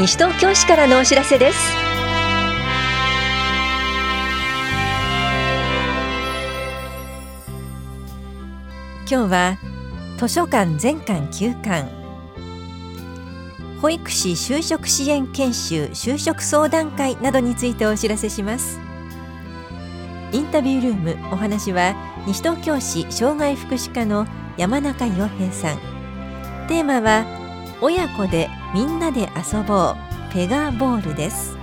西東京市からのお知らせです。今日は図書館全館休館、保育士就職支援研修就職相談会などについてお知らせします。インタビュールーム、お話は西東京市障害福祉課の山中洋平さん。テーマは親子でみんなで遊ぼうペガボールです。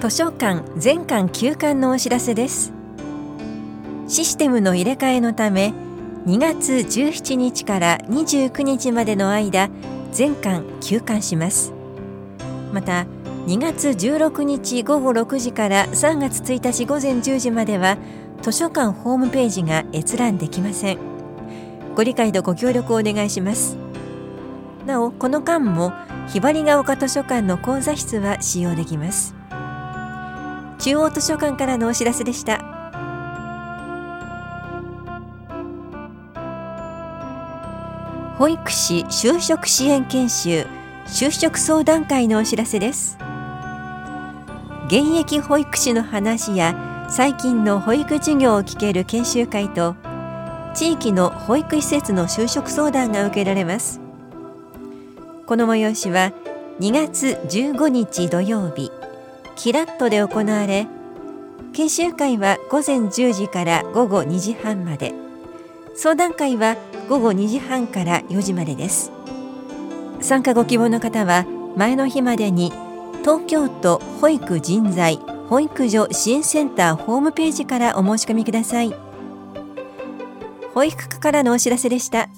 図書館全館休館のお知らせです。システムの入れ替えのため2月17日から29日までの間全館休館します。また2月16日午後6時から3月1日午前10時までは図書館ホームページが閲覧できません。ご理解とご協力をお願いします。なおこの間もひばりが丘図書館の講座室は使用できます。中央図書館からのお知らせでした。保育士就職支援研修就職相談会のお知らせです。現役保育士の話や最近の保育事業を聞ける研修会と地域の保育施設の就職相談が受けられます。この催しは2月15日土曜日キラッとで行われ、研修会は午前10時から午後2時半まで、相談会は午後2時半から4時までです。参加ご希望の方は前の日までに東京都保育人材保育所支援センターホームページからお申し込みください。保育課からのお知らせでした。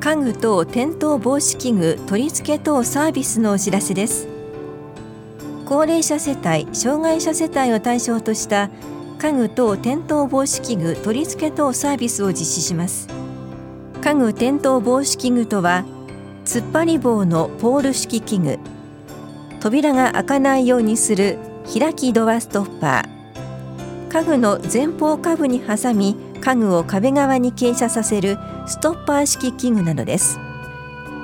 家具等転倒防止器具取り付け等サービスのお知らせです。高齢者世帯、障害者世帯を対象とした家具等転倒防止器具取り付け等サービスを実施します。家具転倒防止器具とは突っ張り棒のポール式器具、扉が開かないようにする開きドアストッパー、家具の前方下部に挟み家具を壁側に傾斜させるストッパー式器具などです。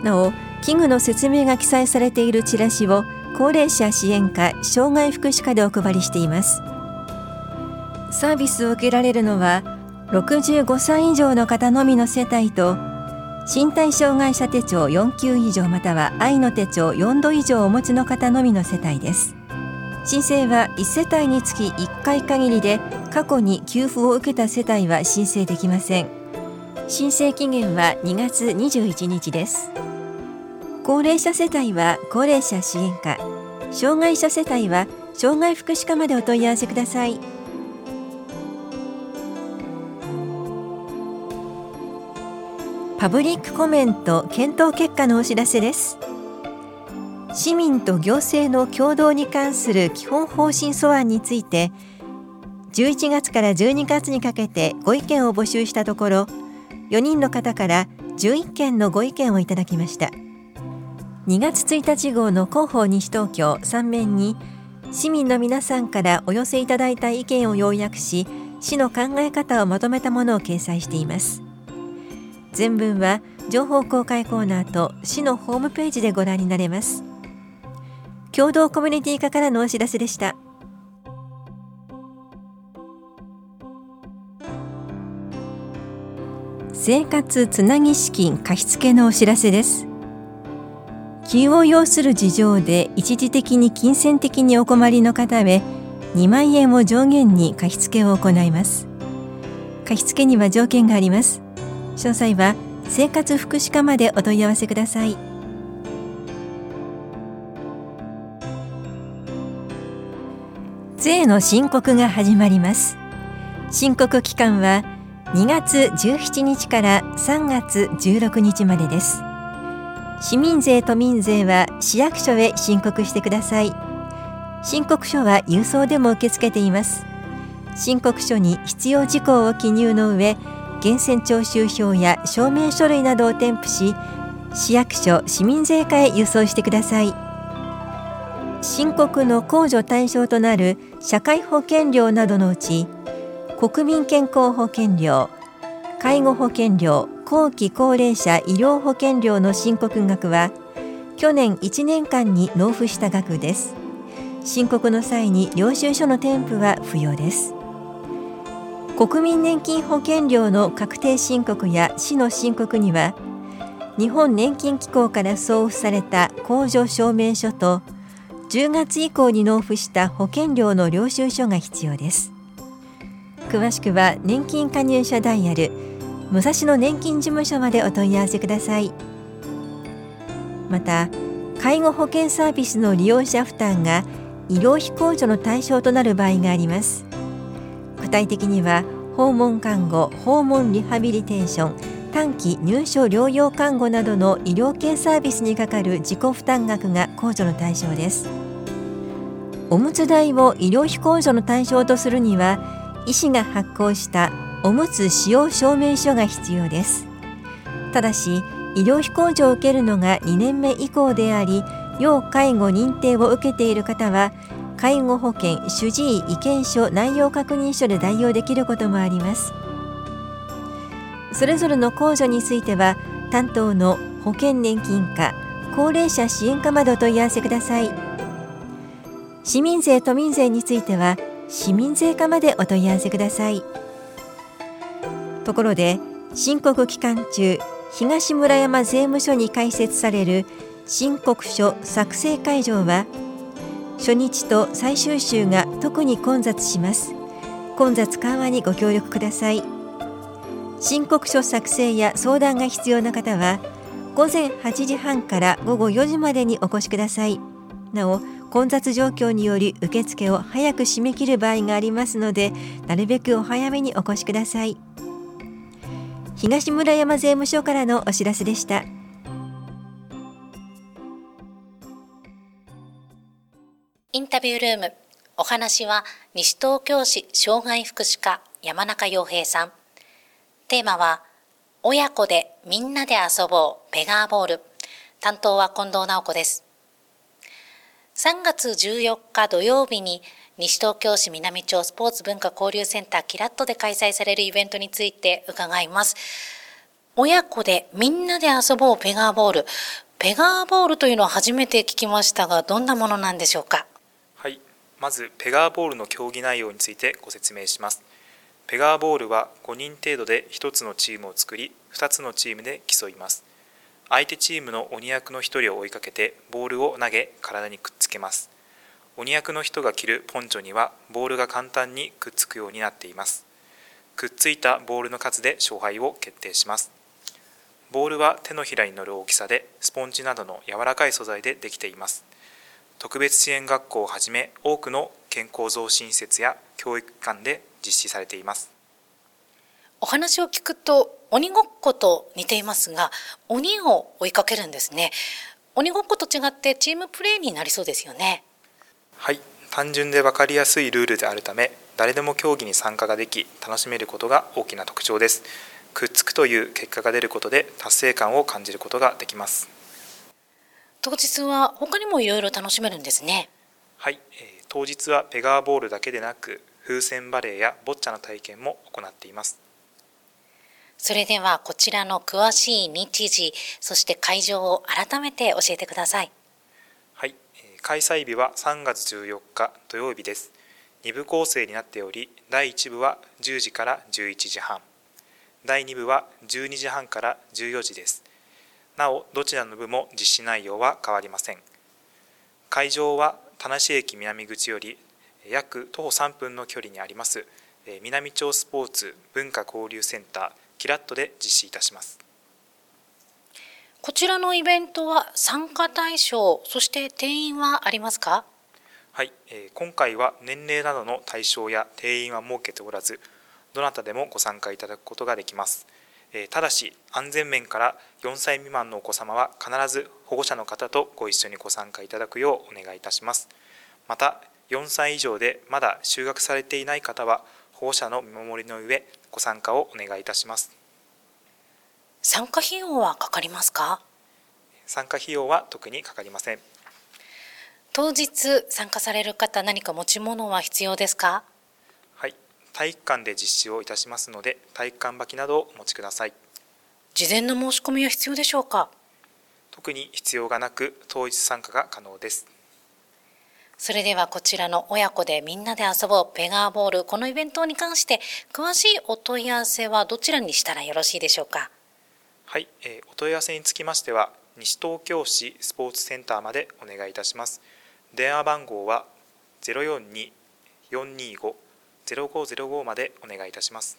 なお器具の説明が記載されているチラシを高齢者支援課障害福祉課でお配りしています。サービスを受けられるのは65歳以上の方のみの世帯と身体障害者手帳4級以上または愛の手帳4度以上をお持ちの方のみの世帯です。申請は1世帯につき1回限りで過去に給付を受けた世帯は申請できません。申請期限は2月21日です。高齢者世帯は高齢者支援課、障害者世帯は障害福祉課までお問い合わせください。パブリックコメント検討結果のお知らせです。市民と行政の協働に関する基本方針素案について11月から12月にかけてご意見を募集したところ4人の方から11件のご意見をいただきました。2月1日号の広報西東京3面に市民の皆さんからお寄せいただいた意見を要約し市の考え方をまとめたものを掲載しています。全文は情報公開コーナーと市のホームページでご覧になれます。共同コミュニティ課からのお知らせでした。生活つなぎ資金貸付のお知らせです。急を要する事情で一時的に金銭的にお困りの方へ2万円を上限に貸付を行います。貸付には条件があります。詳細は生活福祉課までお問い合わせください。税の申告が始まります。申告期間は2月17日から3月16日までです。市民税と民税は市役所へ申告してください。申告書は郵送でも受け付けています。申告書に必要事項を記入の上源泉徴収票や証明書類などを添付し、市役所市民税課へ郵送してください。申告の控除対象となる社会保険料などのうち、国民健康保険料、介護保険料、後期高齢者医療保険料の申告額は、去年1年間に納付した額です。申告の際に領収書の添付は不要です。国民年金保険料の確定申告や市の申告には、日本年金機構から送付された控除証明書と、10月以降に納付した保険料の領収書が必要です。詳しくは年金加入者ダイヤル武蔵野年金事務所までお問い合わせください。また、介護保険サービスの利用者負担が医療費控除の対象となる場合があります。具体的には、訪問看護、訪問リハビリテーション、短期入所療養看護などの医療系サービスにかかる自己負担額が控除の対象です。おむつ代を医療費控除の対象とするには、医師が発行したおむつ使用証明書が必要です。ただし、医療費控除を受けるのが2年目以降であり、要介護認定を受けている方は、介護保険主治医意見書内容確認書で代用できることもあります。それぞれの控除については、担当の保険年金課、高齢者支援課までお問い合わせください。市民税・都民税については、市民税課までお問い合わせください。ところで、申告期間中、東村山税務署に開設される申告書作成会場は、初日と最終週が特に混雑します。混雑緩和にご協力ください。申告書作成や相談が必要な方は、午前8時半から午後4時までにお越しください。なお、混雑状況により受付を早く締め切る場合がありますので、なるべくお早めにお越しください。東村山税務署からのお知らせでした。インタビュールーム、お話は西東京市障害福祉課山中洋平さん。テーマは、親子でみんなで遊ぼうペガーボール。担当は近藤直子です。3月14日土曜日に西東京市南町スポーツ文化交流センターキラットで開催されるイベントについて伺います。親子でみんなで遊ぼうペガーボール。ペガーボールというのは初めて聞きましたが、どんなものなんでしょうか。はい、まずペガーボールの競技内容についてご説明します。ペガーボールは5人程度で1つのチームを作り、2つのチームで競います。相手チームの鬼役の1人を追いかけてボールを投げ、体にくっつけます。鬼役の人が着るポンチョにはボールが簡単にくっつくようになっています。くっついたボールの数で勝敗を決定します。ボールは手のひらに乗る大きさで、スポンジなどの柔らかい素材でできています。特別支援学校をはじめ、多くの健康増進施設や教育機関で実施されています。お話を聞くと鬼ごっこと似ていますが、鬼を追いかけるんですね。鬼ごっこと違ってチームプレーになりそうですよね。はい、単純で分かりやすいルールであるため、誰でも競技に参加ができ、楽しめることが大きな特徴です。くっつくという結果が出ることで達成感を感じることができます。当日は他にもいろいろ楽しめるんですね。はい、当日はペガーボールだけでなく、風船バレーやボッチャの体験も行っています。それではこちらの詳しい日時、そして会場を改めて教えてください。はい、開催日は3月14日土曜日です。2部構成になっており、第1部は10時から11時半、第2部は12時半から14時です。なお、どちらの部も実施内容は変わりません。会場は田無駅南口より約徒歩3分の距離にあります、南町スポーツ文化交流センターキラットで実施いたします。こちらのイベントは参加対象、そして定員はありますか。はい、今回は年齢などの対象や定員は設けておらず、どなたでもご参加いただくことができます。ただし、安全面から4歳未満のお子様は必ず保護者の方とご一緒にご参加いただくようお願いいたします。また、4歳以上でまだ就学されていない方は保護者の見守りの上、ご参加をお願いいたします。参加費用はかかりますか？参加費用は特にかかりません。当日参加される方、何か持ち物は必要ですか？はい、体育館で実施をいたしますので、体育館履きなどをお持ちください。事前の申し込みは必要でしょうか？特に必要がなく、当日参加が可能です。それではこちらの親子でみんなで遊ぼうペガーボール、このイベントに関して詳しいお問い合わせはどちらにしたらよろしいでしょうか？はい、お問い合わせにつきましては、西東京市スポーツセンターまでお願いいたします。電話番号は 042-425-0505 までお願いいたします。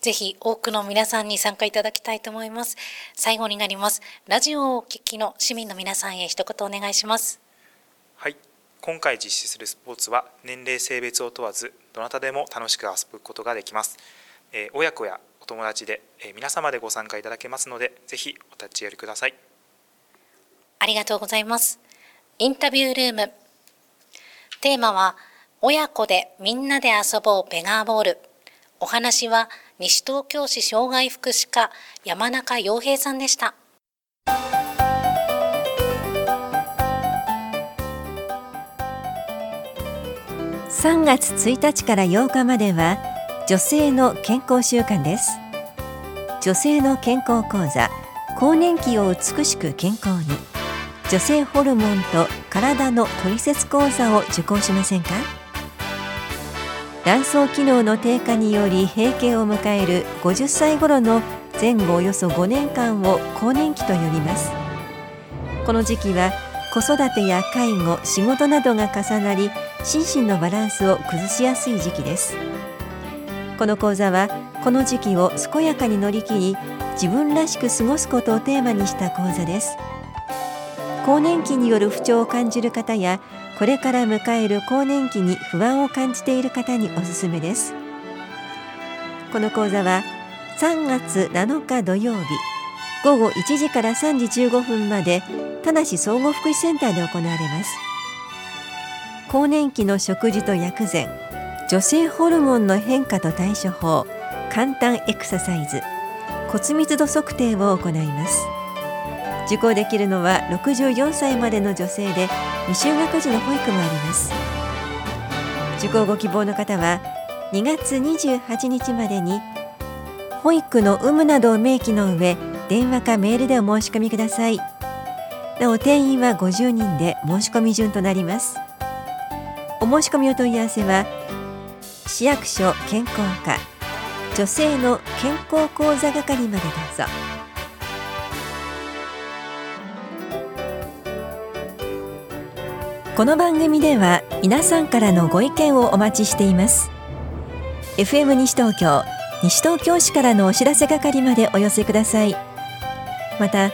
ぜひ多くの皆さんに参加いただきたいと思います。最後になります。ラジオをお聞きの市民の皆さんへ一言お願いします。はい、今回実施するスポーツは年齢性別を問わずどなたでも楽しく遊ぶことができます。親子やお友達で、皆様でご参加いただけますので、ぜひお立ち寄りください。ありがとうございます。インタビュールーム、テーマは親子でみんなで遊ぼうペガーボール。お話は西東京市障害福祉課山中陽平さんでした。3月1日から8日までは女性の健康週間です。女性の健康講座、更年期を美しく健康に、女性ホルモンと体のトリセツ講座を受講しませんか？卵巣機能の低下により閉経を迎える50歳頃の前後およそ5年間を更年期と呼びます。この時期は子育てや介護、仕事などが重なり、心身のバランスを崩しやすい時期です。この講座はこの時期を健やかに乗り切り、自分らしく過ごすことをテーマにした講座です。更年期による不調を感じる方や、これから迎える更年期に不安を感じている方におすすめです。この講座は3月7日土曜日午後1時から3時15分まで田無総合福祉センターで行われます。更年期の食事と薬膳、女性ホルモンの変化と対処法、簡単エクササイズ、骨密度測定を行います。受講できるのは64歳までの女性で、未就学児の保育もあります。受講ご希望の方は2月28日までに保育の有無などを明記の上、電話かメールでお申し込みください。なお、定員は50人で申し込み順となります。お申し込みお問い合わせは市役所健康課女性の健康講座係までどうぞ。この番組では皆さんからのご意見をお待ちしています。 FM 西東京、西東京市からのお知らせ係までお寄せください。また、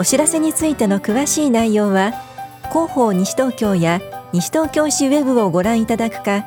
お知らせについての詳しい内容は広報西東京や西東京市ウェブをご覧いただくか、